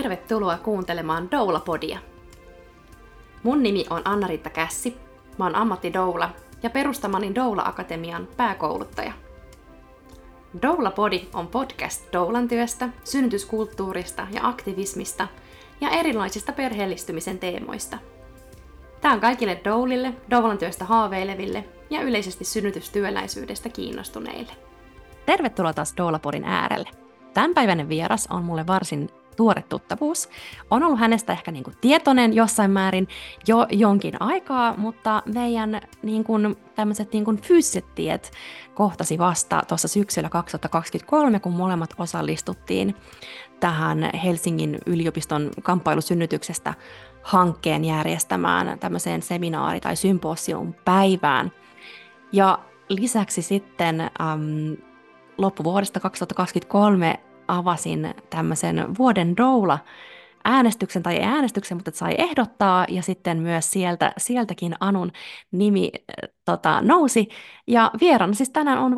Tervetuloa kuuntelemaan Doulapodia. Mun nimi on Anna-Riitta Kässi, mä oon ammattidoula ja perustamani Doula-akatemian pääkouluttaja. Doulapodi on podcast doulan työstä, synnytyskulttuurista ja aktivismista ja erilaisista perheellistymisen teemoista. Tää on kaikille doulille, doulan työstä haaveileville ja yleisesti synnytystyöläisyydestä kiinnostuneille. Tervetuloa taas Doulapodin äärelle. Tämänpäiväinen vieras on mulle varsin tuore tuttavuus. On ollut hänestä ehkä niin kuin tietoinen jossain määrin jo jonkin aikaa, mutta meidän niin kuin tämmöiset niin kuin fyysiset tiet kohtasi vasta tuossa syksyllä 2023, kun molemmat osallistuttiin tähän Helsingin yliopiston kamppailusynnytyksestä hankkeen järjestämään tämmöiseen seminaari- tai symposiumpäivään. Ja lisäksi sitten loppuvuodesta 2023 avasin tämmöisen Vuoden doula äänestyksen, tai ei äänestyksen, mutta sai ehdottaa, ja sitten myös sieltäkin Anun nimi nousi. Ja vieraana siis tänään on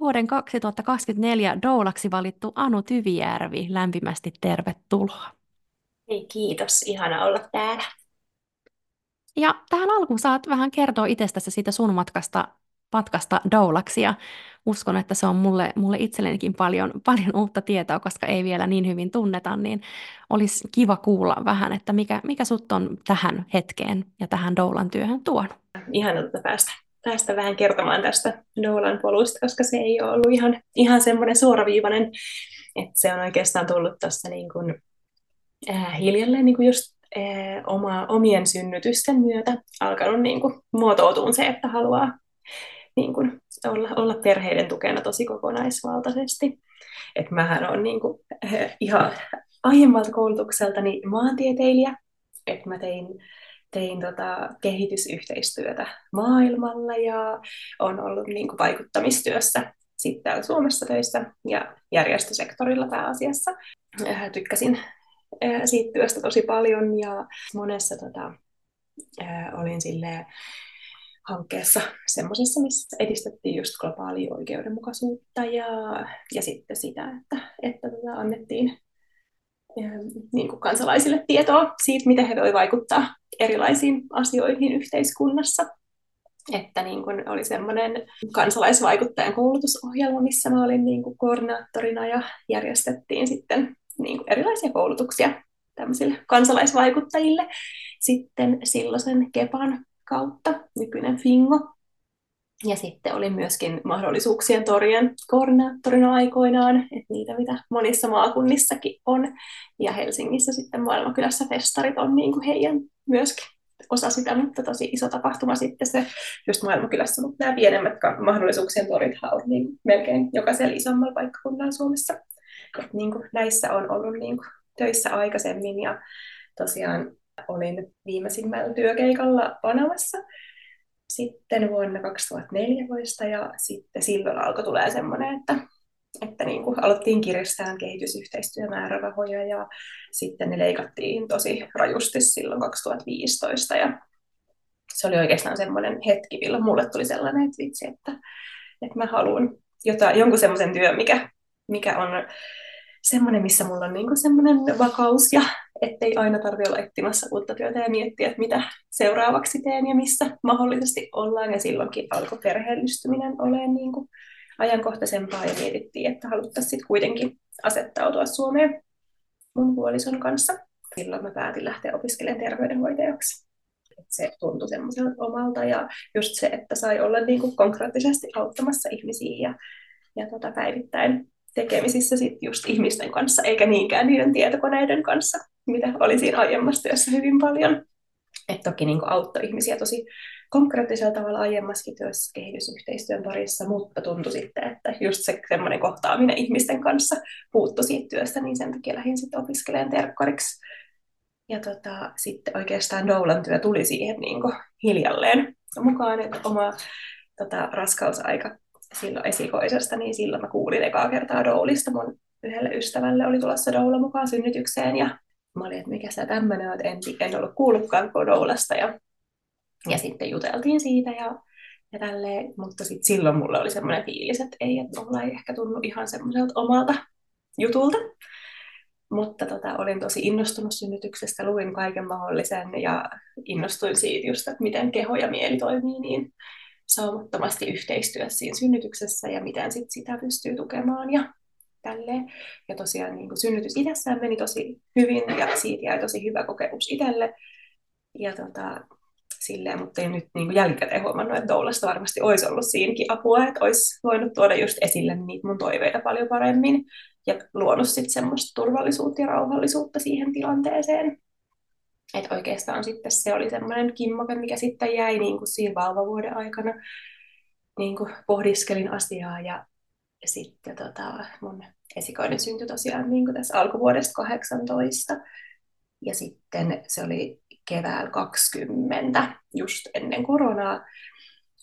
vuoden 2024 doulaksi valittu Anu Tyvijärvi. Lämpimästi tervetuloa. Kiitos, ihana olla täällä. Ja tähän alkuun saat vähän kertoa itsestäsi siitä sun matkasta doulaksi, ja uskon, että se on mulle itsellenikin paljon uutta tietoa, koska ei vielä niin hyvin tunneta, niin olisi kiva kuulla vähän, että mikä sut on tähän hetkeen ja tähän doulan työhön tuonut. Ihanalta päästä vähän kertomaan tästä doulan polusta, koska se ei ole ollut ihan semmoinen suoraviivainen, että se on oikeastaan tullut tuossa niin kuin hiljalleen niin kuin just omien synnytysten myötä alkanut niin kuin muotoutumaan se, että haluaa niin kuin olla perheiden tukena tosi kokonaisvaltaisesti. Et mähän olen niin kuin ihan aiemmalta koulutukseltani maantieteilijä. Et mä tein kehitysyhteistyötä maailmalla ja olen ollut niin kuin vaikuttamistyössä sitten täällä Suomessa töissä ja järjestösektorilla pääasiassa. Tykkäsin siitä työstä tosi paljon ja monessa olin silleen hankkeessa semmoisessa, missä edistettiin just globaalia oikeudenmukaisuutta ja sitten sitä, että annettiin niin kuin kansalaisille tietoa siitä, miten he voi vaikuttaa erilaisiin asioihin yhteiskunnassa. Että niin kuin oli semmoinen kansalaisvaikuttajan koulutusohjelma, missä mä olin niin kuin koordinaattorina ja järjestettiin sitten niin kuin erilaisia koulutuksia tämmöisille kansalaisvaikuttajille sitten silloisen Kepan kautta, nykyinen Fingo. Ja sitten olin myöskin mahdollisuuksien torien koordinaattorina aikoinaan, että niitä mitä monissa maakunnissakin on. Ja Helsingissä sitten Maailmankylässä festarit on niin kuin heidän myöskin osa sitä, mutta tosi iso tapahtuma sitten se just Maailmankylässä, mutta nämä pienemmät mahdollisuuksien torithan on niin melkein jokaisella isommalla paikkakunnalla Suomessa. Että niin kuin näissä on ollut niin kuin töissä aikaisemmin ja tosiaan olin viimeisimmällä työkeikalla Panamassa sitten vuonna 2014 ja sitten silloin alkoi tulee semmoinen, että niin kuin aloittiin kiristään kehitysyhteistyömäärärahoja ja sitten ne leikattiin tosi rajusti silloin 2015 ja se oli oikeastaan semmoinen hetki, milloin mulle tuli sellainen, että vitsi, että mä haluan jonkun semmoisen työn, mikä on semmoinen, missä mulla on niinku semmoinen vakaus ja ettei aina tarvitse olla etsimässä uutta työtä ja miettiä, että mitä seuraavaksi teen ja missä mahdollisesti ollaan. Ja silloinkin alkoi perheellistyminen olemaan niinku ajankohtaisempaa ja mietittiin, että haluttaisiin kuitenkin asettautua Suomeen mun puolison kanssa. Silloin mä päätin lähteä opiskelemaan terveydenhoitajaksi. Et se tuntui semmoiselta omalta ja just se, että sai olla niinku konkreettisesti auttamassa ihmisiä ja päivittäin tekemisissä sit just ihmisten kanssa, eikä niinkään niiden tietokoneiden kanssa, mitä oli siinä aiemmassa työssä hyvin paljon. Et toki niin kuin auttoi ihmisiä tosi konkreettisella tavalla aiemmassakin työssä kehitysyhteistyön parissa, mutta tuntui sitten, että just se semmoinen kohtaaminen ihmisten kanssa puuttui siitä työstä, niin sen takia lähdin sitten opiskelemaan terkkariksi. Ja sitten oikeastaan doulan työ tuli siihen niin kuin hiljalleen mukaan, että oma raskausaika silloin esikoisesta, niin silloin mä kuulin ekaa kertaa doulista. Mun yhdelle ystävälle oli tulossa doula mukaan synnytykseen, ja mä olin, että mikä sä tämmöinen on, en ollut kuullutkaan doulasta, ja sitten juteltiin siitä, ja tälleen, mutta sitten silloin mulla oli semmoinen fiilis, että ei ehkä tunnu ihan semmoiselta omalta jutulta, Mutta olin tosi innostunut synnytyksestä, luin kaiken mahdollisen ja innostuin siitä just, että miten keho ja mieli toimii niin saumattomasti yhteistyössä siinä synnytyksessä ja miten sit sitä pystyy tukemaan ja tälleen. Ja tosiaan niin kuin synnytys itsessään meni tosi hyvin ja siitä jäi tosi hyvä kokemus itselle. Ja silleen, mutta en nyt niin jälkikäteen huomannut, että doulasta varmasti olisi ollut siinkin apua, että olisi voinut tuoda just esille niitä mun toiveita paljon paremmin ja luonut sitten semmoista turvallisuutta ja rauhallisuutta siihen tilanteeseen. Että oikeastaan sitten se oli semmoinen kimmoke, mikä sitten jäi niin kuin siinä vauvavuoden aikana. Niin kuin pohdiskelin asiaa ja sitten mun esikoinen syntyi tosiaan niin kuin tässä alkuvuodesta 2018. Ja sitten se oli keväällä 2020, just ennen koronaa,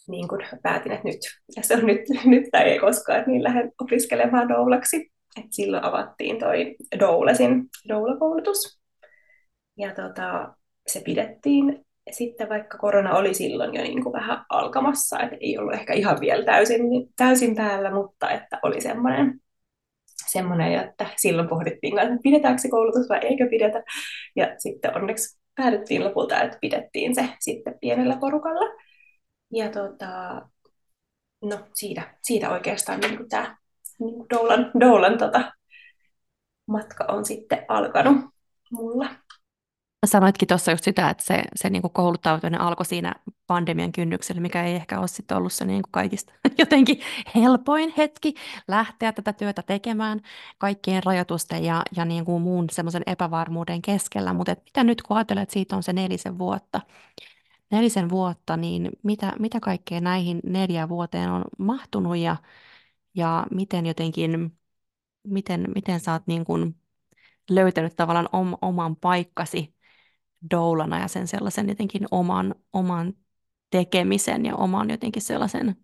niin kun päätin, että nyt. Ja se on nyt tai ei koskaan, niin lähden opiskelemaan doulaksi. Et silloin avattiin toi doulasin doulakoulutus. Ja se pidettiin sitten, vaikka korona oli silloin jo niin kuin vähän alkamassa, että ei ollut ehkä ihan vielä täysin päällä, mutta että oli semmoinen, että silloin pohdittiin, että pidetäänkö se koulutus vai eikö pidetä. Ja sitten onneksi päädyttiin lopulta, että pidettiin se sitten pienellä porukalla. Ja siitä oikeastaan niin tämä niin doulan matka on sitten alkanut mulla. Sanoitkin tuossa just sitä, että se niin kuin kouluttautuminen alkoi siinä pandemian kynnyksellä, mikä ei ehkä ole sitten ollut se niin kuin kaikista jotenkin helpoin hetki lähteä tätä työtä tekemään kaikkien rajoitusten ja niin kuin muun semmoisen epävarmuuden keskellä. Mutta mitä nyt kun ajatellaan, että siitä on se nelisen vuotta, niin mitä kaikkea näihin 4 vuoteen on mahtunut ja miten jotenkin, miten sä oot niin kuin löytänyt tavallaan oman paikkasi doulana ja sen sellaisen jotenkin oman tekemisen ja oman jotenkin sellaisen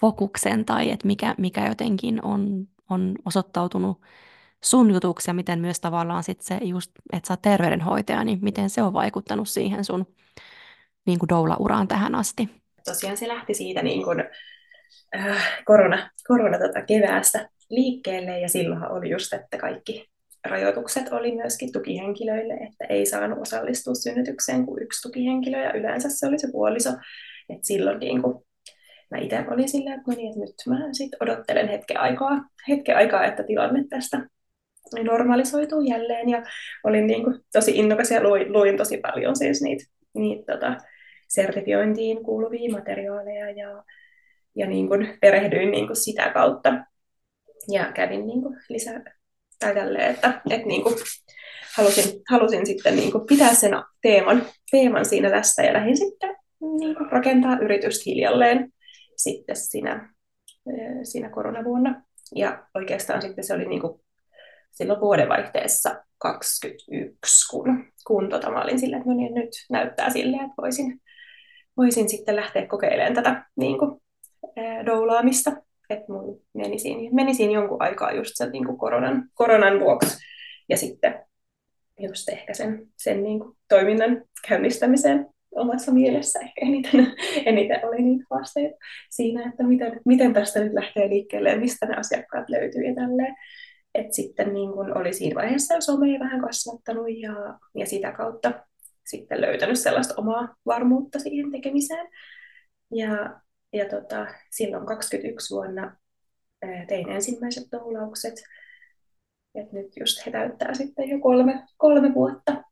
fokuksen tai että mikä jotenkin on osoittautunut sun jutuksi ja miten myös tavallaan sit se just, että sä oot terveydenhoitaja, niin miten se on vaikuttanut siihen sun niin kuin doula-uraan tähän asti? Tosiaan se lähti siitä niin kuin korona keväästä liikkeelle ja silloinhan oli just, että kaikki rajoitukset oli myöskin tukihenkilöille, että ei saanut osallistua synnytykseen kuin yksi tukihenkilö, ja yleensä se oli se puoliso. Et silloin niin kun mä itse olin sillä, että nyt mä sit odottelen hetken aikaa, että tilanne tästä normalisoituu jälleen, ja olin niin kun tosi innokas ja luin tosi paljon siis niitä sertifiointiin kuuluvia materiaaleja, ja niin kun perehdyin niin kun sitä kautta, ja kävin niin kun lisää. Tai tälleen, että niin kuin halusin sitten niin kuin pitää sen teeman siinä läsnä ja lähdin sitten niin kuin rakentaa yritystä hiljalleen sitten siinä koronavuonna. Ja oikeastaan sitten se oli niin kuin silloin vuodenvaihteessa 2021, kun mä olin silleen, että nyt näyttää silleen, että voisin sitten lähteä kokeilemaan tätä niin kuin doulaamista. Että mun meni siinä jonkun aikaa just sen niin kuin koronan vuoksi. Ja sitten just ehkä sen niin kuin toiminnan käynnistämiseen omassa mielessä ehkä eniten oli niitä haasteita siinä, että miten tästä nyt lähtee liikkeelle ja mistä ne asiakkaat löytyy ja tälleen. Että sitten niin kuin oli siinä vaiheessa jo somea vähän kasvattanut ja sitä kautta sitten löytänyt sellaista omaa varmuutta siihen tekemiseen. Ja silloin 2021 vuonna tein ensimmäiset doulaukset. Et nyt just he täyttää sitten jo kolme vuotta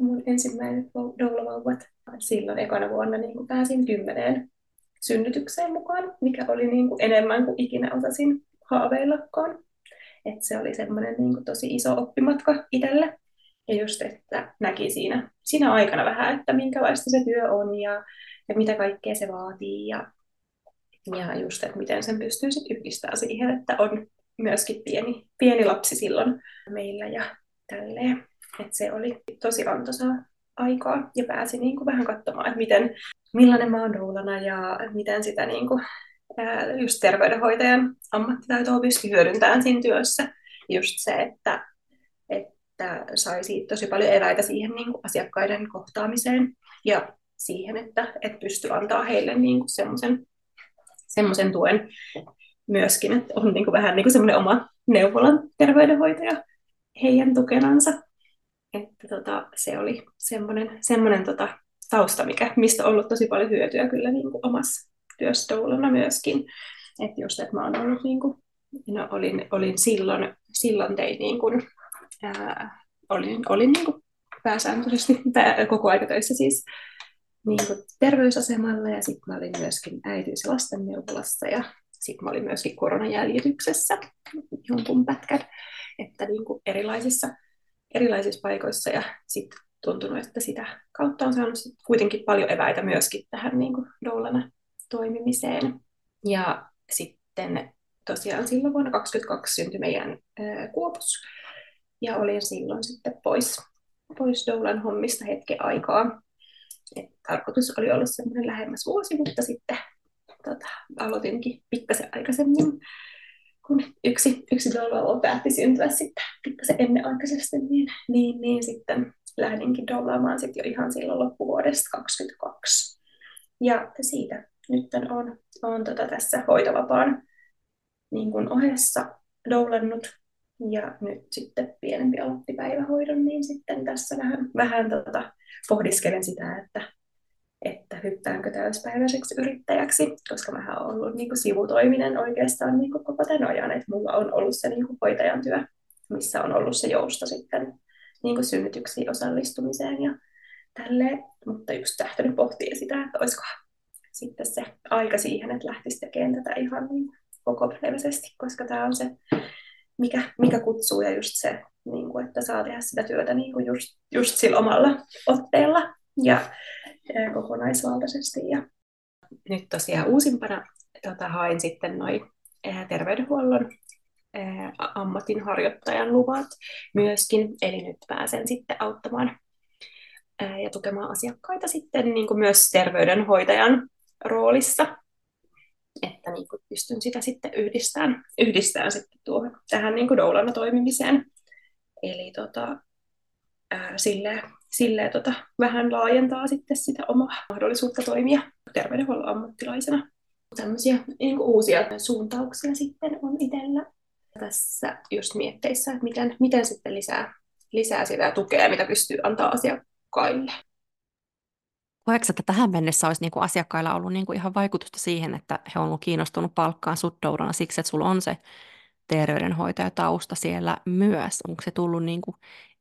mun ensimmäiset doulavauvat. Silloin ekana vuonna niin kun pääsin 10 synnytykseen mukaan, mikä oli niin kun enemmän kuin ikinä osasin haaveillakaan. Et se oli semmoinen niin kun tosi iso oppimatka itselle. Ja just, että näki siinä aikana vähän, että minkälaista se työ on ja mitä kaikkea se vaatii. Ja just, että miten sen pystyy sitten yhdistämään siihen, että on myöskin pieni lapsi silloin meillä ja tälleen. Että se oli tosi antoisaa aikaa ja pääsi niin kuin vähän katsomaan, että millainen mä oon doulana ja miten sitä niin kuin, just terveydenhoitajan ammattitaitoa pystyy hyödyntämään siinä työssä. Just se, että sai siitä tosi paljon eväitä siihen niin kuin asiakkaiden kohtaamiseen ja siihen, että pystyy antaa heille niin kuin semmoisen tuen myöskin, että on niin kuin vähän niin kuin semmoinen oma neuvolan terveydenhoitaja heidän tukenansa. Että se oli semmoinen tausta, mistä on ollut tosi paljon hyötyä kyllä niin kuin omassa työssädoulana myöskin. Että just, että mä oon ollut niin kuin, no, olin silloin tein niin kuin, olin niin kuin pääsääntöisesti koko aika töissä siis niin kuin terveysasemalla, ja sitten mä olin myöskin äitiys- ja lastenneuvolassa, ja sitten mä olin myöskin koronajäljityksessä jonkun pätkän, että niin kuin erilaisissa paikoissa, ja sitten tuntunut, että sitä kautta on saanut kuitenkin paljon eväitä myöskin tähän niin kuin doulana toimimiseen. Ja sitten tosiaan silloin vuonna 2022 syntyi meidän Kuopus, ja olin silloin sitten pois doulan hommista hetken aikaa. Et tarkoitus oli olla semmoinen lähemmäs vuosi, mutta sitten aloitinkin pikkasen aikaisemmin, kun yksi doula päätti syntyä sitten pikkasen ennenaikaisesti, niin sitten lähdinkin doulaamaan sit jo ihan silloin loppuvuodesta 2022. Ja siitä nyt on tässä hoitovapaan niin kun ohessa doulannut, ja nyt sitten pienempi aloitti päivähoidon, niin sitten tässä vähän pohdiskelen sitä, että hyppäänkö täyspäiväiseksi yrittäjäksi, koska mähän olen ollut niin kuin sivutoiminen oikeastaan niin kuin koko tämän ajan, että mulla on ollut se niin kuin hoitajan työ, missä on ollut se jousto sitten niin kuin synnytyksiin osallistumiseen ja tälleen, mutta just lähtenyt pohtimaan sitä, että olisiko sitten se aika siihen, että lähtisi tekemään tätä ihan niin kokopäiväisesti, koska tämä on se, mikä kutsuu, ja just se, niin kuin, että saa tehdä sitä työtä niin kuin just sillä omalla otteella ja kokonaisvaltaisesti. Ja nyt tosiaan uusimpana hain sitten noi terveydenhuollon ammatinharjoittajan luvat myöskin, eli nyt pääsen sitten auttamaan ja tukemaan asiakkaita sitten niin kuin myös terveydenhoitajan roolissa, että niin kuin pystyn sitä sitten yhdistämään sitten tähän niin kuin doulana toimimiseen. Eli silleen vähän laajentaa sitten sitä omaa mahdollisuutta toimia terveydenhuollon ammattilaisena. Tämmöisiä niin kuin uusia suuntauksia sitten on itsellä tässä just mietteissä, että miten sitten lisää sitä tukea, mitä pystyy antaa asiakkaille. Koetko, että tähän mennessä olisi niinku asiakkailla ollut niinku ihan vaikutusta siihen, että he on ollut kiinnostunut palkkaan sut doulana siksi, että sulla on se terveydenhoitajatausta siellä myös? Onko se tullut niinku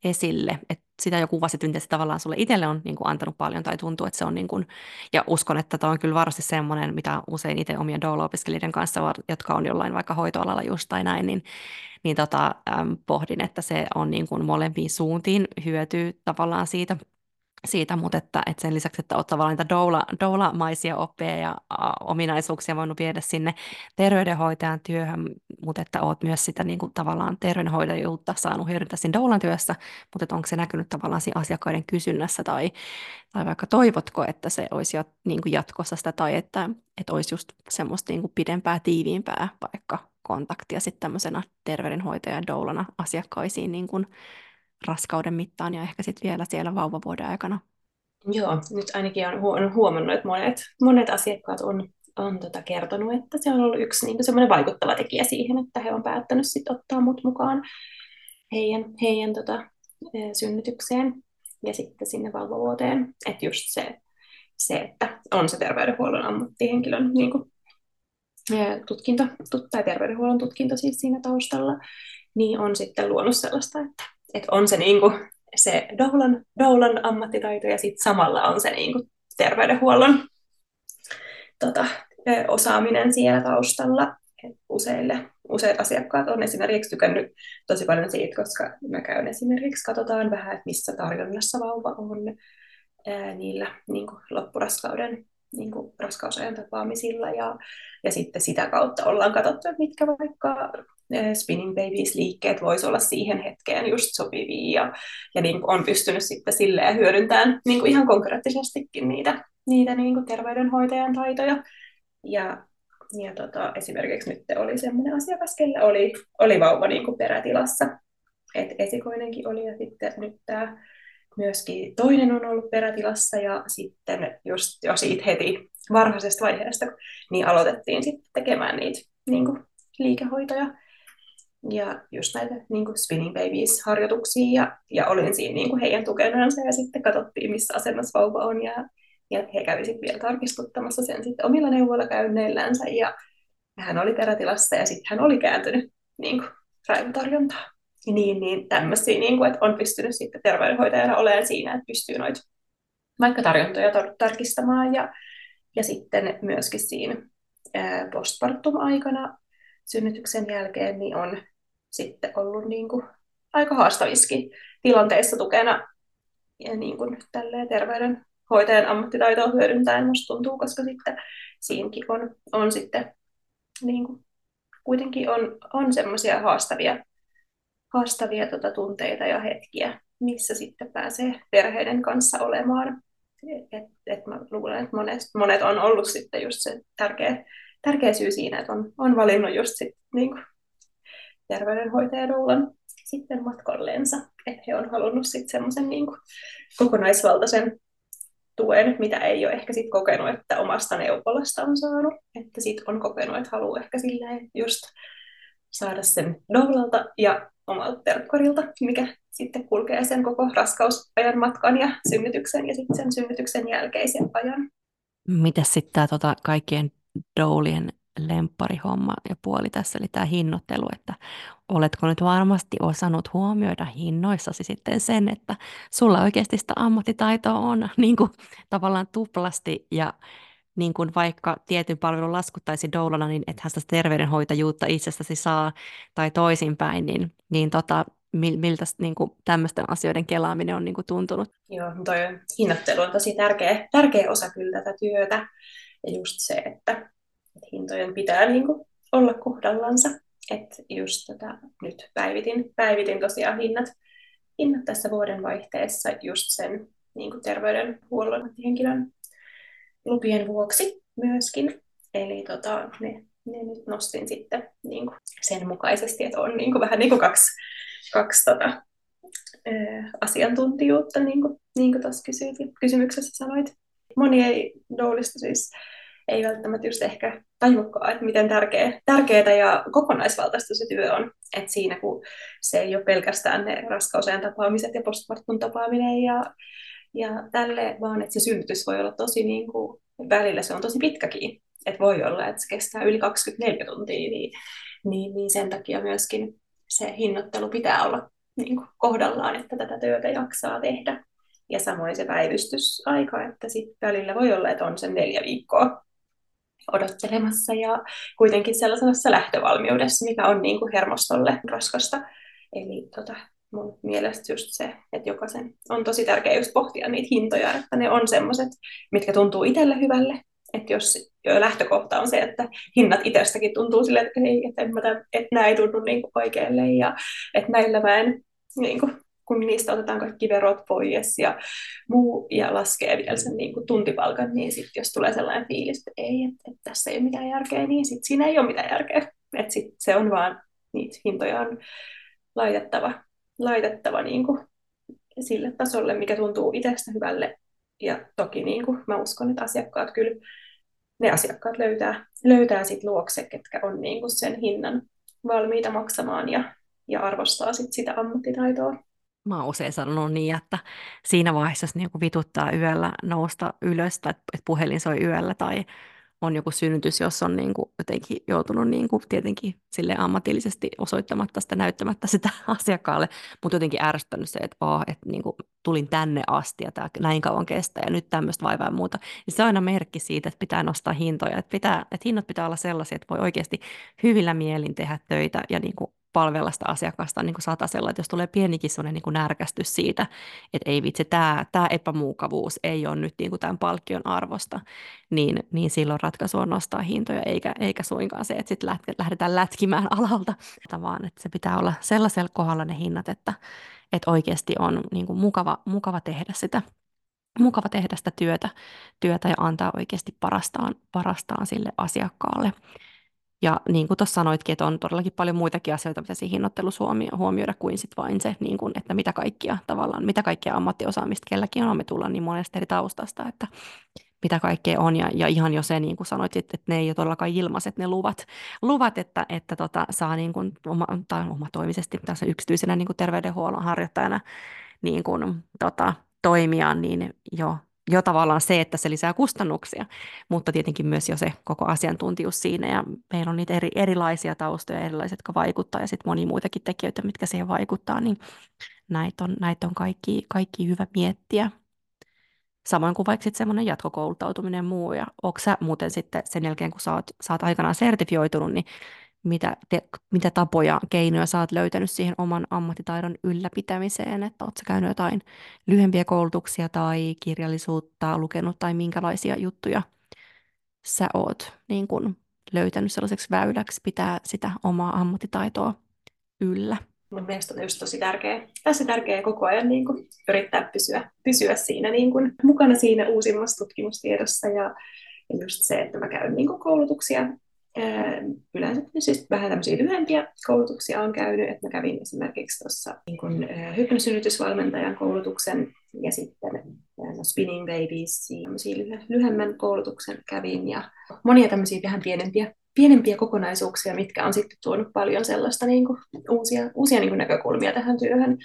esille? Et sitä jo kuvasit, miten se tavallaan sulle itselle on niinku antanut paljon tai tuntuu, että se on niinku, ja uskon, että tämä on kyllä varmasti semmoinen, mitä usein itse omien doula-opiskelijoiden kanssa, jotka on jollain vaikka hoitoalalla just tai näin, niin pohdin, että se on niinku molempiin suuntiin hyötyä tavallaan siitä, mutta että sen lisäksi, että olet tavallaan niitä doula-maisia oppeja ja ominaisuuksia voinut viedä sinne terveydenhoitajan työhön, mutta että olet myös sitä niin kuin, tavallaan terveydenhoitajuutta saanut hyödyntää siinä doulan työssä, mutta että onko se näkynyt tavallaan siinä asiakkaiden kysynnässä tai vaikka toivotko, että se olisi niin kuin jatkossa sitä tai että olisi just semmoista niin kuin pidempää, tiiviimpää vaikka kontaktia sitten tämmöisenä terveydenhoitajan doulana asiakkaisiin niin kuin raskauden mittaan ja ehkä sitten vielä siellä vauvavuoden aikana. Joo, nyt ainakin olen huomannut, että monet asiakkaat on kertonut, että se on ollut yksi niin semmoinen vaikuttava tekijä siihen, että he on päättänyt sitten ottaa mut mukaan heidän synnytykseen ja sitten sinne vauvavuoteen. Että just se, että on se terveydenhuollon ammattihenkilön niin kuin, tutkinto, tai terveydenhuollon tutkinto siis siinä taustalla, niin on sitten luonut sellaista, että on se, niinku, se doulan ammattitaito ja sitten samalla on se niinku, terveydenhuollon osaaminen siellä taustalla. Et useat asiakkaat on esimerkiksi tykännyt tosi paljon siitä, koska mä käyn esimerkiksi, katsotaan vähän, että missä tarjonnassa vauva on niillä niinku, loppuraskauden niinku, raskausajan tapaamisilla. Ja sitten sitä kautta ollaan katsottu, että mitkä vaikka Spinning Babies-liikkeet voisi olla siihen hetkeen just sopivia ja niin on pystynyt sitten silleen hyödyntämään niin ihan konkreettisestikin niitä niin terveydenhoitajan taitoja. Ja esimerkiksi nyt oli sellainen asiakas, kellä oli vauva niin perätilassa. Et esikoinenkin oli ja sitten nyt tämä myöskin toinen on ollut perätilassa ja sitten just jo siitä heti varhaisesta vaiheesta niin aloitettiin sitten tekemään niitä niin liikehoitoja. ja just näitä niin kuin Spinning Babies-harjoituksia ja olin siinä niin kuin heidän tukenansa ja sitten katsottiin, missä asemassa vauva on ja he kävi sitten vielä tarkistuttamassa sen sitten omilla neuvoilla käynneillänsä ja hän oli terätilassa ja sitten hän oli kääntynyt niin kuin raivotarjontaan. Niin tämmöisiä, niin kuin, että on pystynyt sitten terveydenhoitajana olemaan siinä, että pystyy noita vaikka tarjontoja tarkistamaan ja sitten myöskin siinä postpartum-aikana synnytyksen jälkeen niin on sitten ollut niin kuin aika haastavissakin tilanteissa tukena ja niin kuin tälleen terveydenhoitajan ammattitaitoa hyödyntäen musta tuntuu, koska sitten siinäkin on sitten niin kuin kuitenkin on semmoisia haastavia tunteita ja hetkiä, missä sitten pääsee perheiden kanssa olemaan. Et mä luulen, että monet on ollut sitten just se tärkeä syy siinä, että on valinnut just sitten niin terveydenhoitajan doulan sitten matkolleensa. Että he on halunnut sitten semmoisen niin kokonaisvaltaisen tuen, mitä ei ole ehkä sitten kokenut, että omasta neuvolasta on saanut. Että sitten on kokenut, että haluaa ehkä silleen just saada sen doulalta ja omalta terkkarilta, mikä sitten kulkee sen koko raskausajan matkan ja synnytyksen ja sitten sen synnytyksen jälkeisen ajan. Mitäs sitten tämä kaikkien doulien lempparihomma ja puoli tässä, eli tämä hinnoittelu, että oletko nyt varmasti osannut huomioida hinnoissasi sitten sen, että sulla oikeasti sitä ammattitaitoa on niin kuin, tavallaan tuplasti ja niin kuin vaikka tietyn palvelun laskuttaisi doulana, niin ethän sitä terveydenhoitajuutta itsestäsi saa tai toisinpäin, niin miltä niin kuin tämmöisten asioiden kelaaminen on niin kuin tuntunut? Joo, toi hinnoittelu on tosi tärkeä osa kyllä tätä työtä ja just se, että hintojen pitää niin kuin olla kohdallansa, että just nyt päivitin tosiaan hinnat tässä vuodenvaihteessa just sen niin kuin terveydenhuollon henkilön lupien vuoksi myöskin, eli ne nyt nostin sitten niin kuin sen mukaisesti, että on niin kuin vähän niin kuin kaksi asiantuntijuutta, niin kuin tuossa kysymyksessä sanoit. Moni ei doulista siis ei välttämättä just ehkä tajukaan, että miten tärkeää ja kokonaisvaltaista se työ on. Et siinä kun se ei ole pelkästään ne raskausajan tapaamiset ja postpartum tapaaminen ja tälle vaan, että se synnytys voi olla tosi niin kuin, välillä se on tosi pitkäkin. Että voi olla, että se kestää yli 24 tuntia, niin sen takia myöskin se hinnoittelu pitää olla niin kuin kohdallaan, että tätä työtä jaksaa tehdä. Ja samoin se päivystysaika, että sitten välillä voi olla, että on sen 4 viikkoa odottelemassa ja kuitenkin sellaisessa lähtövalmiudessa, mikä on niin kuin hermostolle raskasta. Eli mun mielestä just se, että jokaisen on tosi tärkeää just pohtia niitä hintoja, että ne on semmoiset, mitkä tuntuu itselle hyvälle. Että jos jo lähtökohta on se, että hinnat itsestäkin tuntuu silleen, että hei, että nämä ei tunnu niin kuin oikealle ja että näillä mä en, niin kuin, kun niistä otetaan kaikki verot pois ja muu ja laskee vielä sen niin kuin tuntipalkan, niin sitten jos tulee sellainen fiilis, että ei, että tässä ei ole mitään järkeä, niin sitten siinä ei ole mitään järkeä. Että sitten se on vaan, niitä hintoja on laitettava niin kuin sille tasolle, mikä tuntuu itsestä hyvälle. Ja toki niin kuin mä uskon, että asiakkaat kyllä, ne asiakkaat löytää sit luokse, ketkä on niin kuin sen hinnan valmiita maksamaan ja arvostaa sit sitä ammattitaitoa. Mä oon usein sanonut niin, että siinä vaiheessa, jos niin kuin vituttaa yöllä nousta ylös tai että puhelin soi yöllä tai on joku synnytys, jos on niin kuin jotenkin joutunut niin kuin tietenkin sille ammatillisesti osoittamatta sitä, näyttämättä sitä asiakkaalle, mutta jotenkin ärsyttänyt se, että, että niin kuin tulin tänne asti ja tämä näin kauan kestää ja nyt tämmöistä vaivaa ja muuta. Ja se on aina merkki siitä, että pitää nostaa hintoja, että hinnat pitää olla sellaisia, että voi oikeasti hyvillä mielin tehdä töitä ja niin kuin palvella sitä asiakasta niin kuin satasella, että jos tulee pienikin sellainen niin kuin närkästys siitä, että ei vitsi, tämä epämukavuus ei ole nyt niin kuin tämän palkkion arvosta, niin silloin ratkaisu on nostaa hintoja, eikä suinkaan se, että sitten lähdetään lätkimään alalta, vaan että se pitää olla sellaisella kohdalla ne hinnat, että oikeasti on niin kuin mukava tehdä sitä työtä ja antaa oikeasti parastaan sille asiakkaalle. Ja niin kuin tuossa sanoitkin, että on todellakin paljon muitakin asioita, mitä siinä hinnoittelussa huomioida kuin sit vain se, niin kuin, että mitä kaikkia ammattiosaamista kelläkin on. Me tullaan niin monesta eri taustasta, että mitä kaikkea on, ja ihan jo se, niin kuin sanoit, että ne ei ole todellakaan ilmaiset ne luvat että saa niin kuin omatoimisesti tässä yksityisenä niin kuin terveydenhuollon harjoittajana niin kuin, toimia, niin jo tavallaan se, että se lisää kustannuksia, mutta tietenkin myös jo se koko asiantuntijuus siinä, ja meillä on niitä erilaisia taustoja, erilaiset, jotka vaikuttaa, ja sitten moni muitakin tekijöitä, mitkä siihen vaikuttaa, niin näitä on kaikki hyvä miettiä. Samoin kuin vaikka sitten semmoinen jatkokouluttautuminen ja muu, ja onko sä muuten sitten sen jälkeen, kun sä oot aikanaan sertifioitunut, niin mitä tapoja, keinoja sä oot löytänyt siihen oman ammattitaidon ylläpitämiseen, että oot sä käynyt jotain lyhyempiä koulutuksia tai kirjallisuutta lukenut tai minkälaisia juttuja sä oot niin kun löytänyt sellaiseksi väyläksi pitää sitä omaa ammattitaitoa yllä? Mun mielestä on just tosi tärkeää koko ajan niin kun yrittää pysyä siinä niin kun mukana siinä uusimmassa tutkimustiedossa ja just se, että mä käyn niin kun koulutuksia. Yleensä siis vähän tämmöisiä lyhyempiä koulutuksia on käynyt, että mä kävin esimerkiksi tuossa niin hypnosynnytysvalmentajan koulutuksen ja sitten Spinning Babies, tämmöisiä lyhyemmän koulutuksen kävin ja monia tämmöisiä vähän pienempiä kokonaisuuksia, mitkä on sitten tuonut paljon sellaista niin kuin, uusia niin kuin näkökulmia tähän työhön.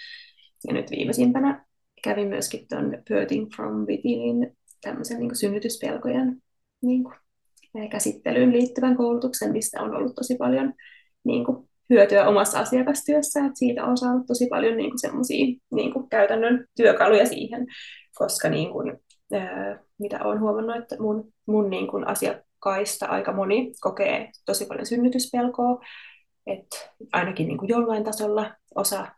Ja nyt viimeisimpänä kävin myöskin tuon Birthing from Within tämmöisen niin kuin synnytyspelkojen niin kuin käsittelyyn liittyvän koulutuksen, mistä on ollut tosi paljon niin kuin, hyötyä omassa asiakastyössä. Et siitä on saanut tosi paljon niin kuin, semmosia, niin kuin, käytännön työkaluja siihen, koska niin kuin, mitä olen huomannut, että mun niin kuin, asiakkaista aika moni kokee tosi paljon synnytyspelkoa. Et ainakin niin kuin, jollain tasolla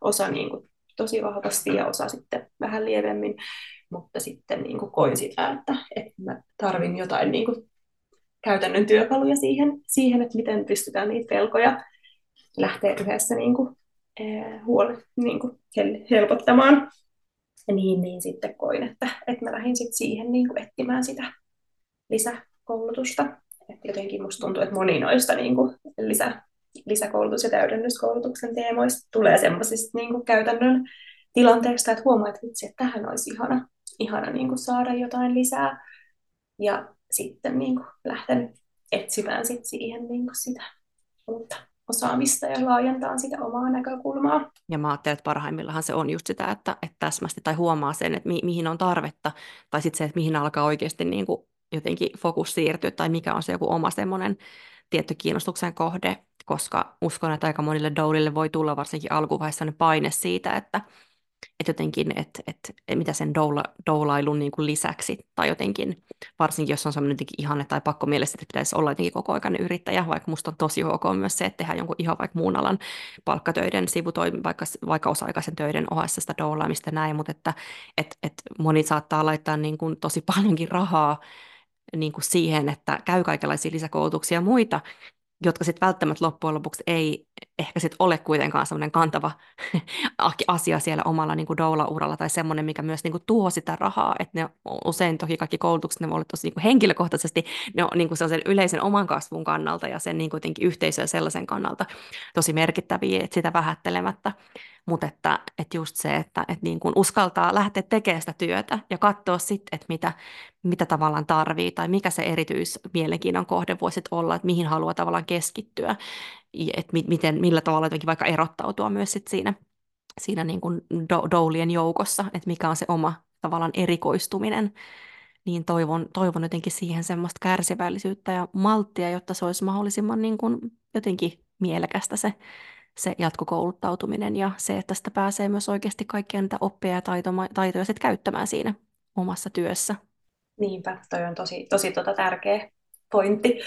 osa niin kuin, tosi vahvasti ja osa sitten vähän lievemmin, mutta sitten niin kuin, koin sitä, että mä tarvin jotain niin kuin, käytännön työkaluja siihen, että miten pystytään niitä pelkoja lähteä yhdessä niin kuin, niin kuin helpottamaan. Ja niin sitten koin, että mä lähdin sit siihen niin kuin etsimään sitä lisäkoulutusta. Et jotenkin musta tuntuu, että moni noista niin kuin lisäkoulutus- ja täydennyskoulutuksen teemoista tulee semmoisista niin kuin käytännön tilanteista, että huomaa, että vitsi, että tähän olisi ihana niin kuin saada jotain lisää. Ja sitten niin kuin lähten etsimään sit siihen niin kuin sitä uutta osaamista ja laajentaa sitä omaa näkökulmaa. Ja mä ajattelen, että parhaimmillahan se on just sitä, että täsmästi tai huomaa sen, että mihin on tarvetta, tai sitten se, että mihin alkaa oikeasti niin kuin jotenkin fokus siirtyä, tai mikä on se joku oma semmoinen tietty kiinnostuksen kohde, koska uskon, että aika monille doulille voi tulla varsinkin alkuvaiheessa paine siitä, että jotenkin, että mitä sen doulailun niin kuin lisäksi, tai jotenkin, varsinkin jos on sellainen ihanne tai pakko mielessä, että pitäisi olla jotenkin kokoaikainen yrittäjä, vaikka musta on tosi ok myös se, että tehdään jonkun ihan vaikka muun alan palkkatöiden, sivutoimi, vaikka osa-aikaisen töiden OS:sta doulaamista näin, mutta että moni saattaa laittaa niin kuin tosi paljonkin rahaa niin kuin siihen, että käy kaikenlaisia lisäkoulutuksia ja muita, jotka sitten välttämättä loppujen lopuksi ei ehkä sitten ole kuitenkaan semmoinen kantava asia siellä omalla niin kuin doula-uralla tai semmoinen, mikä myös niin kuin tuo sitä rahaa, että ne usein toki kaikki koulutukset, ne voi olla tosi niin kuin henkilökohtaisesti, ne on niin kuin sellaisen yleisen oman kasvun kannalta ja sen niin kuin jotenkin yhteisön sellaisen kannalta tosi merkittäviä, että sitä vähättelemättä, mutta että just se, että niin kuin uskaltaa lähteä tekemään sitä työtä ja katsoa sitten, että mitä tavallaan tarvii tai mikä se erityismielenkiinnon kohde voisi olla, että mihin haluaa tavallaan keskittyä, että millä tavalla jotenkin vaikka erottautua myös sit siinä niin kuin doulien joukossa, että mikä on se oma tavallaan erikoistuminen, niin toivon jotenkin siihen semmoista kärsivällisyyttä ja malttia, jotta se olisi mahdollisimman niin kuin jotenkin mielekästä se jatkokouluttautuminen ja se, että sitä pääsee myös oikeasti kaikkia niitä oppeja ja taitoja sit käyttämään siinä omassa työssä. Niinpä, toi on tosi tärkeä pointti,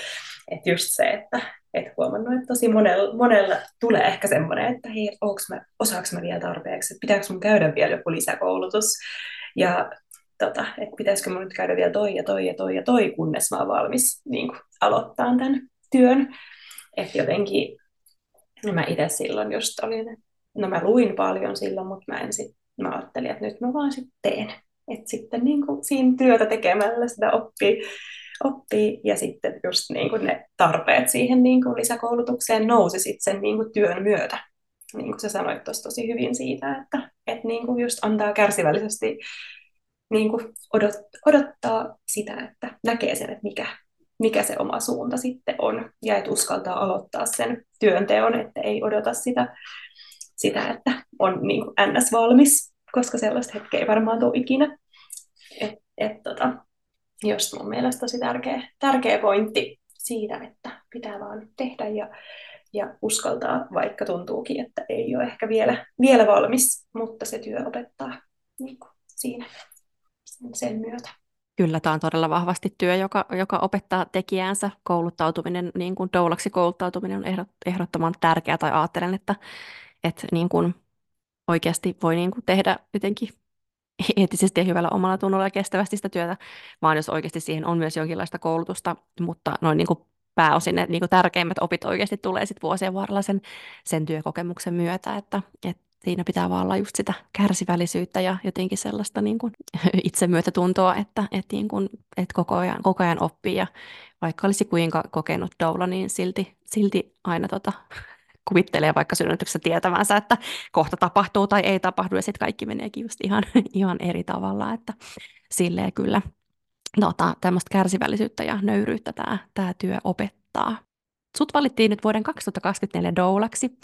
että just se, että huomannut, että tosi monella tulee ehkä semmoinen, että hei, osaanko mä vielä tarpeeksi, että pitääkö mun käydä vielä joku lisäkoulutus ja että pitäisikö mun nyt käydä vielä toi, kunnes mä oon valmis niin kuin aloittamaan tämän työn, että jotenkin mä itse silloin just olin, no mä luin paljon silloin, mutta mä ajattelin, että nyt mä vaan sitten teen. Että sitten niin kuin siinä työtä tekemällä sitä oppii ja sitten just niin kuin ne tarpeet siihen niin kuin lisäkoulutukseen nousi sitten sen niin kuin työn myötä. Niin kuin sä sanoit tosi hyvin siitä, että niin kuin just antaa kärsivällisesti niin kuin odottaa sitä, että näkee sen, että mikä se oma suunta sitten on, ja et uskaltaa aloittaa sen työnteon, että ei odota sitä että on niin kuin ns. Valmis, koska sellaista hetkeä ei varmaan tule ikinä. Just mun mielestä tosi tärkeä pointti siitä, että pitää vaan tehdä ja uskaltaa, vaikka tuntuukin, että ei ole ehkä vielä valmis, mutta se työ opettaa niin kuin siinä sen myötä. Kyllä, tämä on todella vahvasti työ, joka opettaa tekijäänsä. Kouluttautuminen, niin kuin doulaksi kouluttautuminen on ehdottoman tärkeää, tai ajattelen, että niin kuin oikeasti voi niin kuin tehdä jotenkin eettisesti ja hyvällä omalla tunnolla ja kestävästi sitä työtä, vaan jos oikeasti siihen on myös jonkinlaista koulutusta, mutta noin niin kuin pääosin ne niin kuin tärkeimmät opit oikeasti tulee sit vuosien varrella sen työkokemuksen myötä, että siinä pitää vaan olla just sitä kärsivällisyyttä ja jotenkin sellaista niin kuin itsemyötätuntoa, että, niin kuin, että koko ajan oppii, ja vaikka olisi kuinka kokenut doula, niin silti aina kuvittelee vaikka synnytyksessä tietävänsä, että kohta tapahtuu tai ei tapahdu, ja sitten kaikki meneekin just ihan eri tavalla, että silleen kyllä tämmöistä kärsivällisyyttä ja nöyryyttä tämä työ opettaa. Sut valittiin nyt vuoden 2024 doulaksi,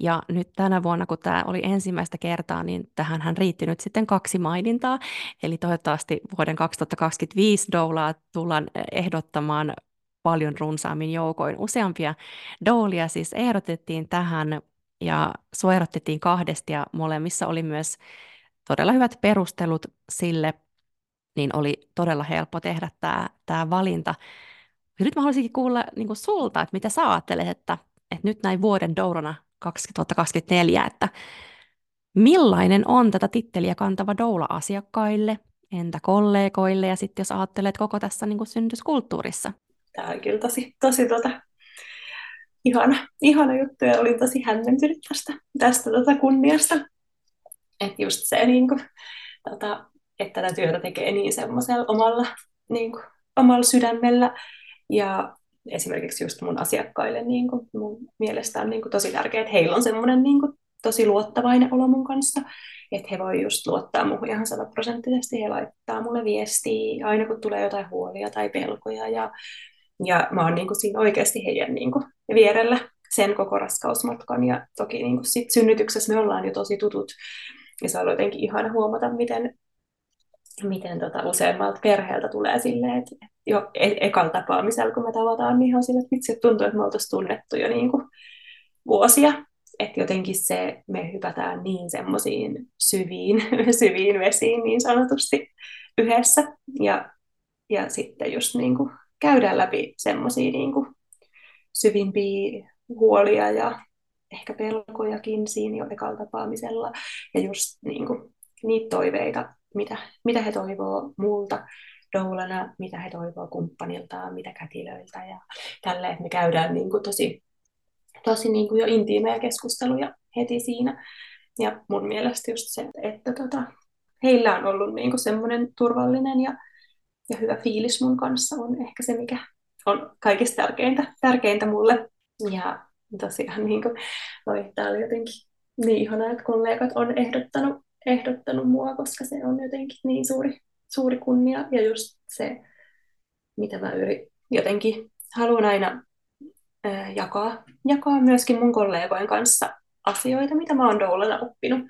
ja nyt tänä vuonna, kun tämä oli ensimmäistä kertaa, niin tähänhän riitti nyt sitten 2 mainintaa, eli toivottavasti vuoden 2025 doulaa tullaan ehdottamaan paljon runsaammin joukoin. Useampia doulia siis ehdotettiin tähän, ja sua ehdotettiin 2, ja molemmissa oli myös todella hyvät perustelut sille, niin oli todella helppo tehdä tämä valinta. Ja nyt mä haluaisinkin kuulla niin kuin sulta, että mitä sä ajattelet, että nyt näin vuoden doulana 2024, että millainen on tätä titteliä kantava doula asiakkaille, entä kollegoille, ja sitten jos ajattelet koko tässä niin kuin synnytyskulttuurissa? Tämä on kyllä tosi ihana juttu, ja olin tosi hämmentynyt tästä kunniasta. Että just se, niin kuin, että tätä työtä tekee niin semmoisella omalla sydämellä. Ja esimerkiksi just mun asiakkaille niin kuin, mun mielestä on niin kuin, tosi tärkeää, että heillä on semmoinen niin kuin, tosi luottavainen olo mun kanssa. Että he voi just luottaa muuhun ihan 100%. He laittaa mulle viestiä aina, kun tulee jotain huolia tai pelkoja. Ja mä oon niin kuin, siinä oikeasti heidän niin kuin, vierellä sen koko raskausmatkan. Ja toki niin kuin, sit synnytyksessä me ollaan jo tosi tutut. Ja se on jotenkin ihana huomata, miten useammalta perheeltä tulee silleen, että jo ekalla tapaamisella, kun me tavataan, niin on silleen, että vitsi, tuntuu, että me oltaisiin tunnettu jo niin kuin vuosia. Että jotenkin se, me hypätään niin semmoisiin syviin vesiin niin sanotusti yhdessä. Ja sitten just niin kuin käydään läpi semmoisia niin kuin syvimpiä huolia ja ehkä pelkojakin siinä jo ekalla tapaamisella. Ja just niin kuin niitä toiveita, mitä he toivoo multa doulana, mitä he toivoo kumppaniltaan, mitä kätilöiltä ja tällä, että me käydään niin kuin tosi niin kuin jo intiimejä keskusteluja heti siinä. Ja mun mielestä just se, että heillä on ollut niin kuin semmoinen turvallinen ja hyvä fiilis mun kanssa on ehkä se, mikä on kaikista tärkeintä mulle. Ja tosiaan niin kuin, tää oli jotenkin niin ihanaa, että kollegat on ehdottanut mua, koska se on jotenkin niin suuri kunnia. Ja just se, mitä mä jotenkin haluan aina jakaa myöskin mun kollegojen kanssa asioita, mitä mä oon doulana oppinut.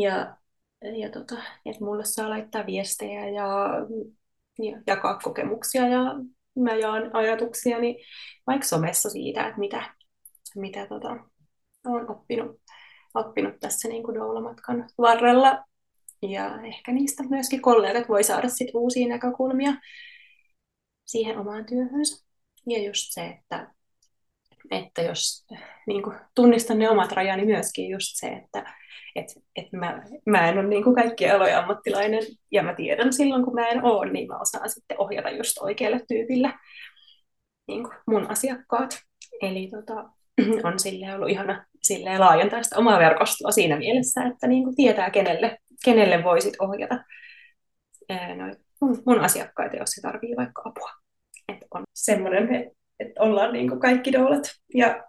Ja että mulle saa laittaa viestejä ja jakaa kokemuksia, ja mä jaan ajatuksiani vaikka somessa siitä, että mitä oon oppinut tässä niin kuin doulamatkan varrella. Ja ehkä niistä myöskin kollegat voi saada sit uusia näkökulmia siihen omaan työhönsä. Ja just se, että jos niin kuin, tunnistan ne omat rajani myöskin, just se, että mä en ole niin kuin kaikki alojen ammattilainen, ja mä tiedän silloin, kun mä en ole, niin mä osaan sitten ohjata just oikealle tyypille niin kuin mun asiakkaat. Eli on silleen ollut ihana silleen laajentaa sitä omaa verkostoa siinä mielessä, että niin kuin tietää, kenelle voisit ohjata mun asiakkaita, jos he tarvitsee vaikka apua. Että on semmoinen, että ollaan niin kuin kaikki doulat ja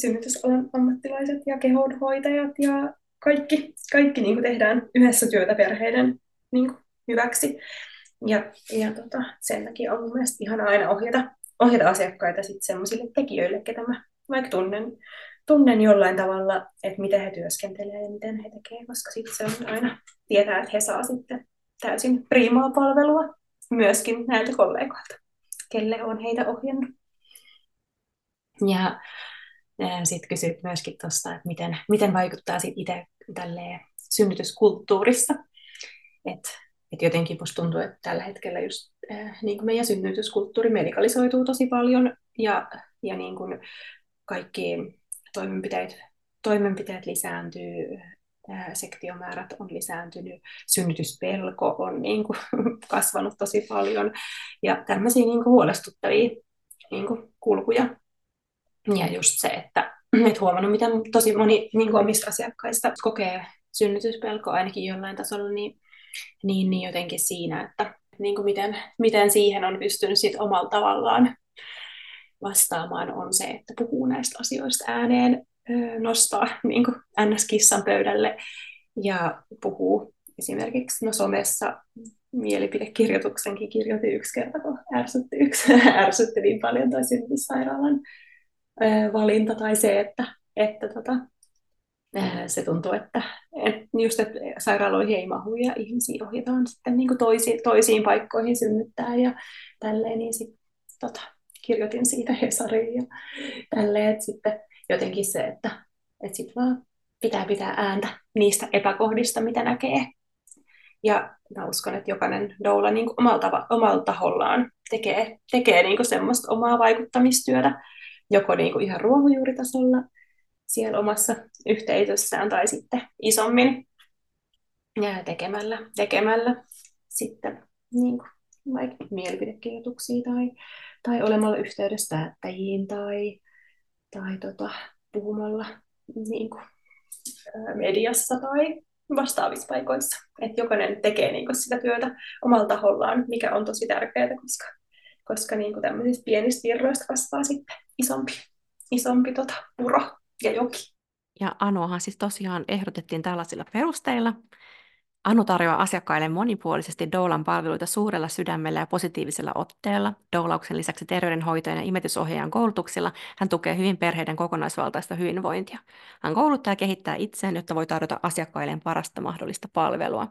synnytysalan ammattilaiset ja kehonhoitajat ja kaikki niin kuin tehdään yhdessä työtä perheiden niin kuin hyväksi. Ja sen takia on mun mielestä ihan aina ohjata asiakkaita sitten semmoisille tekijöille, ketä mä vaikka tunnen jollain tavalla, että miten he työskentelee ja miten he tekee, koska sitten se on aina tietää, että he saa sitten täysin priimaa palvelua myöskin näiltä kollegoilta, kelle on heitä ohjannut. Ja sitten kysyt myöskin tuosta, että miten vaikuttaa sitten itse tälleen synnytyskulttuurissa, että jotenkin musta tuntuu, että tällä hetkellä just niin kuin meidän synnytyskulttuuri medikalisoituu tosi paljon ja niin kuin kaikki toimenpiteet lisääntyy, sektiomäärät on lisääntynyt, synnytyspelko on niin kuin kasvanut tosi paljon ja tämmöisiä niin kuin huolestuttavia niin kuin kulkuja. Ja just se, että et huomannut, mitä tosi moni niin kuin omista asiakkaista kokee synnytyspelkoa ainakin jollain tasolla, niin jotenkin siinä, että niin kuin miten siihen on pystynyt sit omalla tavallaan vastaamaan, on se, että puhuu näistä asioista ääneen, nostaa niin kuin NS-kissan pöydälle ja puhuu esimerkiksi somessa. Mielipidekirjoituksenkin kirjoitin yksi kerta, kun ärsytti niin paljon toi synnytyssairaalan valinta tai se, että se tuntuu, että sairaaloihin ei mahu ja ihmisiä ohjataan sitten niin kuin toisiin paikkoihin synnyttää ja tälleen, niin sitten kirjoitin siitä Hesariin ja tälleen, että sitten jotenkin se, että sitten vaan pitää ääntä niistä epäkohdista, mitä näkee. Ja mä uskon, että jokainen doula niin kuin omalla tahollaan tekee niin kuin semmoista omaa vaikuttamistyötä, joko niin kuin ihan ruohonjuuritasolla siellä omassa yhteisössään tai sitten isommin ja tekemällä sitten niin kuin vaikka mielipidekirjoituksia tai olemalla yhteydessä päättäjiin tai puhumalla niin kuin mediassa tai vastaavissa paikoissa. Että jokainen tekee niin kuin sitä työtä omalla tahollaan, mikä on tosi tärkeää, koska niin kuin tämmöisistä pienistä virroista kasvaa sitten isompi puro ja joki. Ja Anuahan siis tosiaan ehdotettiin tällaisilla perusteilla. Anu tarjoaa asiakkaille monipuolisesti doulan palveluita suurella sydämellä ja positiivisella otteella. Doulauksen lisäksi terveydenhoitajan ja imetysohjaajan koulutuksilla hän tukee hyvin perheiden kokonaisvaltaista hyvinvointia. Hän kouluttaa ja kehittää itseään, jotta voi tarjota asiakkailleen parasta mahdollista palvelua.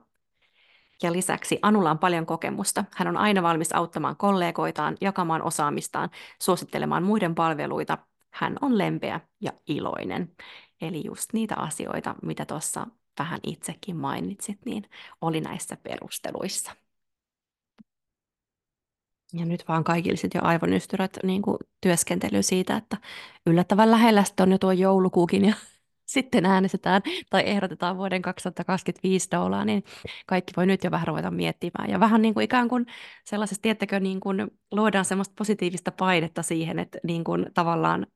Ja lisäksi Anulla on paljon kokemusta. Hän on aina valmis auttamaan kollegoitaan, jakamaan osaamistaan, suosittelemaan muiden palveluita. Hän on lempeä ja iloinen. Eli just niitä asioita, mitä tuossa vähän itsekin mainitsit, niin oli näissä perusteluissa. Ja nyt vaan kaikille sitten jo aivonystyrät niin kuin työskentely siitä, että yllättävän lähellä on jo tuo joulukuukin ja sitten äänestetään tai ehdotetaan vuoden 2025 doulaa, niin kaikki voi nyt jo vähän ruveta miettimään. Ja vähän niin kuin ikään kuin sellaisessa, tiettäkö, niin kuin luodaan semmoista positiivista painetta siihen, että niin kuin tavallaan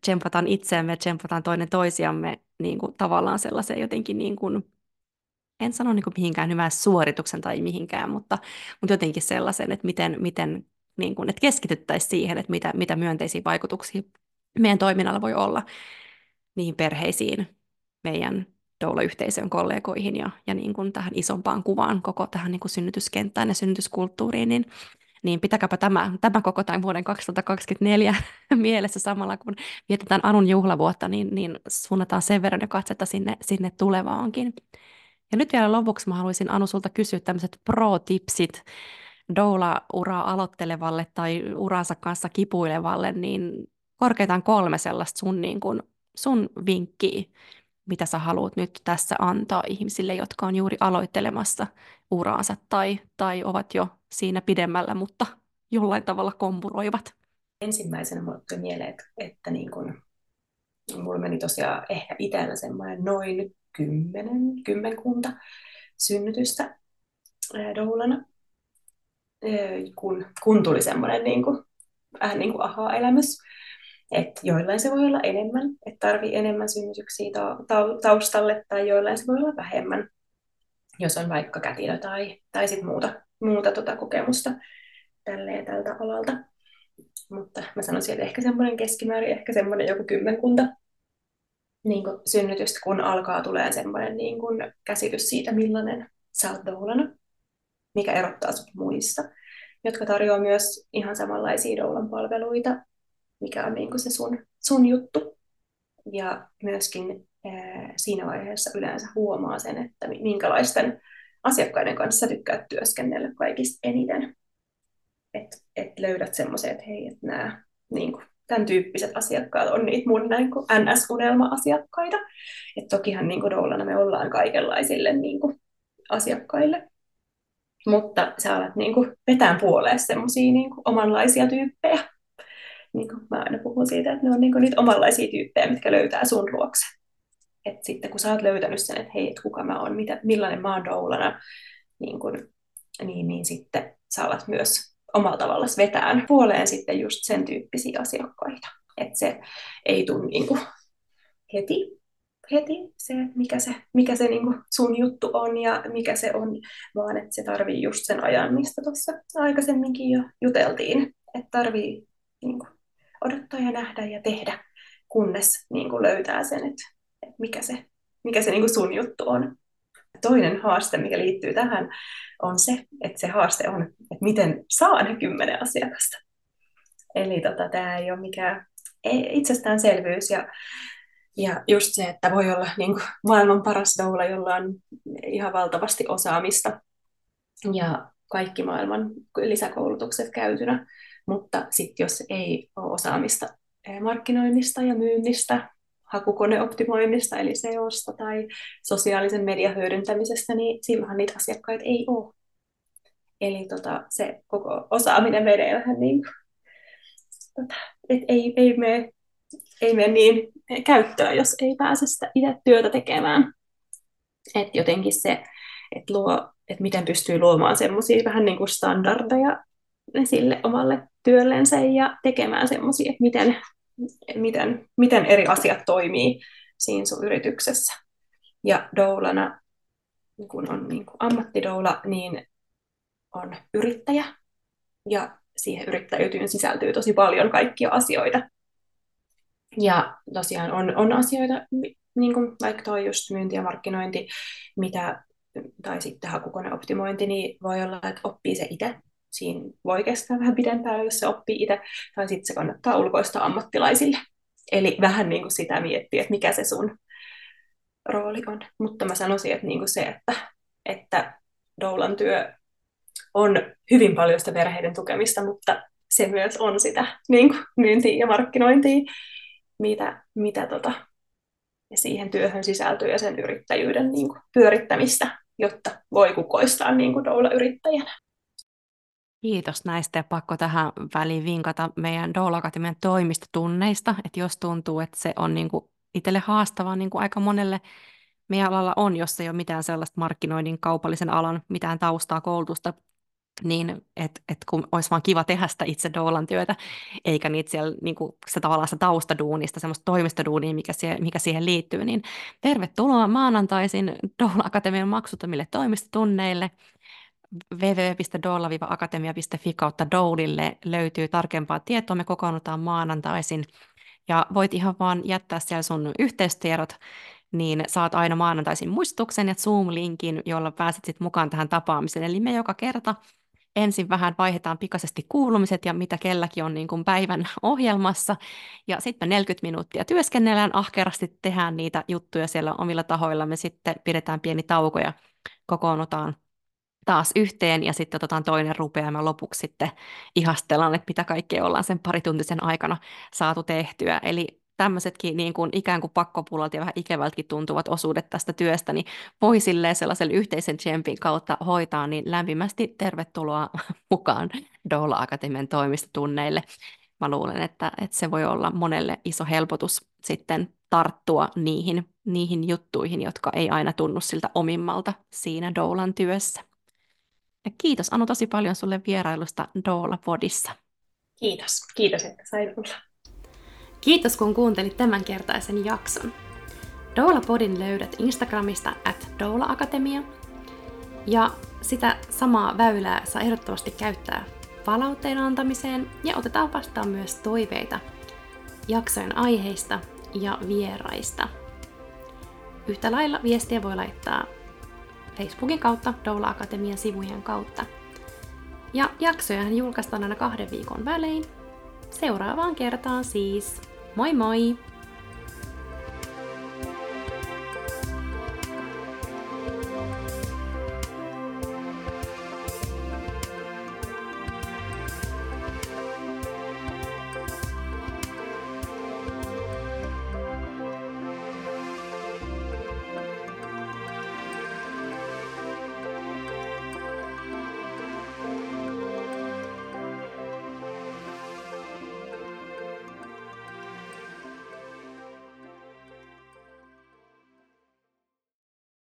tsempataan itseämme, tsempataan toinen toisiamme niin kuin tavallaan sellaiseen jotenkin, niin kuin, en sano niin kuin mihinkään hyvään suorituksen tai mihinkään, mutta jotenkin sellaisen, että miten niin kuin, että keskityttäisiin siihen, että mitä myönteisiä vaikutuksia meidän toiminnalla voi olla niihin perheisiin, meidän doula-yhteisön kollegoihin ja niin kuin tähän isompaan kuvaan, koko tähän niin kuin synnytyskenttään ja synnytyskulttuuriin, niin pitäkääpä tämä koko tämän vuoden 2024 mielessä samalla, kun vietetään Anun juhlavuotta, niin suunnataan sen verran ja katsetta sinne tulevaankin. Ja nyt vielä lopuksi mä haluaisin Anu sulta kysyä tämmöiset pro-tipsit doula-uraa aloittelevalle tai uransa kanssa kipuilevalle, niin korkeintaan 3 sellaista sun, niin kuin, sun vinkkiä, mitä sä haluat nyt tässä antaa ihmisille, jotka on juuri aloittelemassa uraansa tai ovat jo siinä pidemmällä, mutta jollain tavalla kompuroivat. Ensimmäisenä mulle tuli mieleen, että niin kun, mulla meni tosiaan ehkä itsellä semmoinen noin 10 synnytystä doulana, kun tuli semmoinen vähän niin kuin aha-elämys. Että joillain se voi olla enemmän, että tarvii enemmän synnytyksiä taustalle, tai joillain se voi olla vähemmän, jos on vaikka kätilö tai sit muuta kokemusta tältä alalta. Mutta mä sanoisin, että ehkä semmoinen keskimäärin, ehkä semmoinen joku 10 niin kun synnytystä, kun alkaa tulee semmoinen niin kun käsitys siitä, millainen sä oot doulana, mikä erottaa sut muista, jotka tarjoaa myös ihan samanlaisia doulan palveluita, mikä on niin kuin se sun juttu. Ja myöskin siinä vaiheessa yleensä huomaa sen, että minkälaisten asiakkaiden kanssa tykkäät työskennellä kaikista eniten. Että löydät semmoiset, että hei, että nämä niin kuin tämän tyyppiset asiakkaat on niitä mun näin kuin NS-unelma-asiakkaita. Että tokihan niin kuin doulana me ollaan kaikenlaisille niin kuin asiakkaille. Mutta sä alat niin kuin vetään puoleen semmoisia niin kuin omanlaisia tyyppejä. Niin kuin mä aina puhun siitä, että ne on niin kuin niitä omanlaisia tyyppejä, mitkä löytää sun luokse. Että sitten kun sä oot löytänyt sen, että hei, että kuka mä oon, millainen mä oon doulana, niin sitten sä alat myös omalla tavallaan vetään puoleen sitten just sen tyyppisiä asiakkaita. Että se ei tule niinku heti se, mikä se niinku sun juttu on ja mikä se on, vaan että se tarvii just sen ajan, mistä tuossa aikaisemminkin jo juteltiin. Että tarvii niinku odottaa ja nähdä ja tehdä, kunnes niinku löytää sen, että mikä se niinku sun juttu on. Toinen haaste, mikä liittyy tähän, on se, että se haaste on, että miten saa ne 10 asiakasta. Eli tämä ei ole mikään itsestäänselvyys. Ja just se, että voi olla niin kuin maailman paras doula, jolla on ihan valtavasti osaamista ja kaikki maailman lisäkoulutukset käytynä. Mutta sitten jos ei ole osaamista markkinoinnista ja myynnistä, hakukoneoptimoinnista, eli SEOsta tai sosiaalisen median hyödyntämisestä, niin silloinhan niitä asiakkaita ei ole. Eli se koko osaaminen menee vähän niin kuin, että ei mene niin käyttöön, jos ei pääse sitä itse työtä tekemään. Että jotenkin se, että miten pystyy luomaan semmoisia vähän niin kuin standardeja sille omalle työllensä ja tekemään semmoisia, että miten eri asiat toimii siinä sun yrityksessä. Ja doulana, kun on niin kuin ammattidoula, niin on yrittäjä. Ja siihen yrittäjyyteen sisältyy tosi paljon kaikkia asioita. Ja tosiaan on asioita, niin kuin vaikka tuo just myynti ja markkinointi, tai sitten hakukoneoptimointi, niin voi olla, että oppii se itse. Siinä voi kestää vähän pidempään, jos se oppii itse, tai sitten se kannattaa ulkoista ammattilaisille. Eli vähän niin kuin sitä miettiä, että mikä se sun rooli on. Mutta mä sanoisin, että niin kuin se, että doulan työ on hyvin paljon sitä perheiden tukemista, mutta se myös on sitä niin kuin myyntiä ja markkinointia, mitä ja siihen työhön sisältyy ja sen yrittäjyyden niin kuin pyörittämistä, jotta voi kukoistaa niin kuin doula-yrittäjänä. Kiitos näistä ja pakko tähän väliin vinkata meidän Doula-akatemian toimistotunneista, että jos tuntuu, että se on niinku itselle haastavaa, niin kuin aika monelle meidän alalla on, jos ei ole mitään sellaista markkinoinnin kaupallisen alan, mitään taustaa, koulutusta, niin et kun olisi vaan kiva tehdä sitä itse doulan työtä, eikä niitä siellä niinku sitä tavallaan sitä taustaduunista, semmoista toimistoduunia, mikä siihen liittyy, niin tervetuloa maanantaisin Doula-akatemian maksuttomille toimistotunneille. www.doula-akatemia.fi/doulille löytyy tarkempaa tietoa. Me kokoonnutaan maanantaisin ja voit ihan vaan jättää siellä sun yhteystiedot, niin saat aina maanantaisin muistutuksen ja Zoom-linkin, jolla pääset sitten mukaan tähän tapaamiseen. Eli me joka kerta ensin vähän vaihdetaan pikaisesti kuulumiset ja mitä kelläkin on niin kuin päivän ohjelmassa. Ja sitten me 40 minuuttia työskennellään ahkerasti, tehdään niitä juttuja siellä omilla tahoilla. Me sitten pidetään pieni tauko ja kokoonnutaan taas yhteen ja sitten otetaan toinen rupea ja mä lopuksi sitten ihastellaan, että mitä kaikkea ollaan sen parituntisen aikana saatu tehtyä. Eli tämmöisetkin niin kuin ikään kuin pakkopulat ja vähän ikävältäkin tuntuvat osuudet tästä työstä, niin voi silleen sellaisen yhteisen tsempin kautta hoitaa, niin lämpimästi tervetuloa mukaan Doula-akatemian toimistotunneille. Mä luulen, että se voi olla monelle iso helpotus sitten tarttua niihin juttuihin, jotka ei aina tunnu siltä omimmalta siinä doulan työssä. Ja kiitos Anu tosi paljon sulle vierailusta Doulapodissa. Kiitos, että sain olla. Kiitos kun kuuntelit tämänkertaisen jakson. Doulapodin löydät Instagramista @doula-akatemia. Ja sitä samaa väylää saa ehdottomasti käyttää palautteen antamiseen ja otetaan vastaan myös toiveita jaksojen aiheista ja vieraista. Yhtä lailla viestiä voi laittaa Facebookin kautta, Doula-akatemian sivujen kautta. Ja jaksojahan julkaistaan aina 2 viikon välein. Seuraavaan kertaan siis. Moi moi!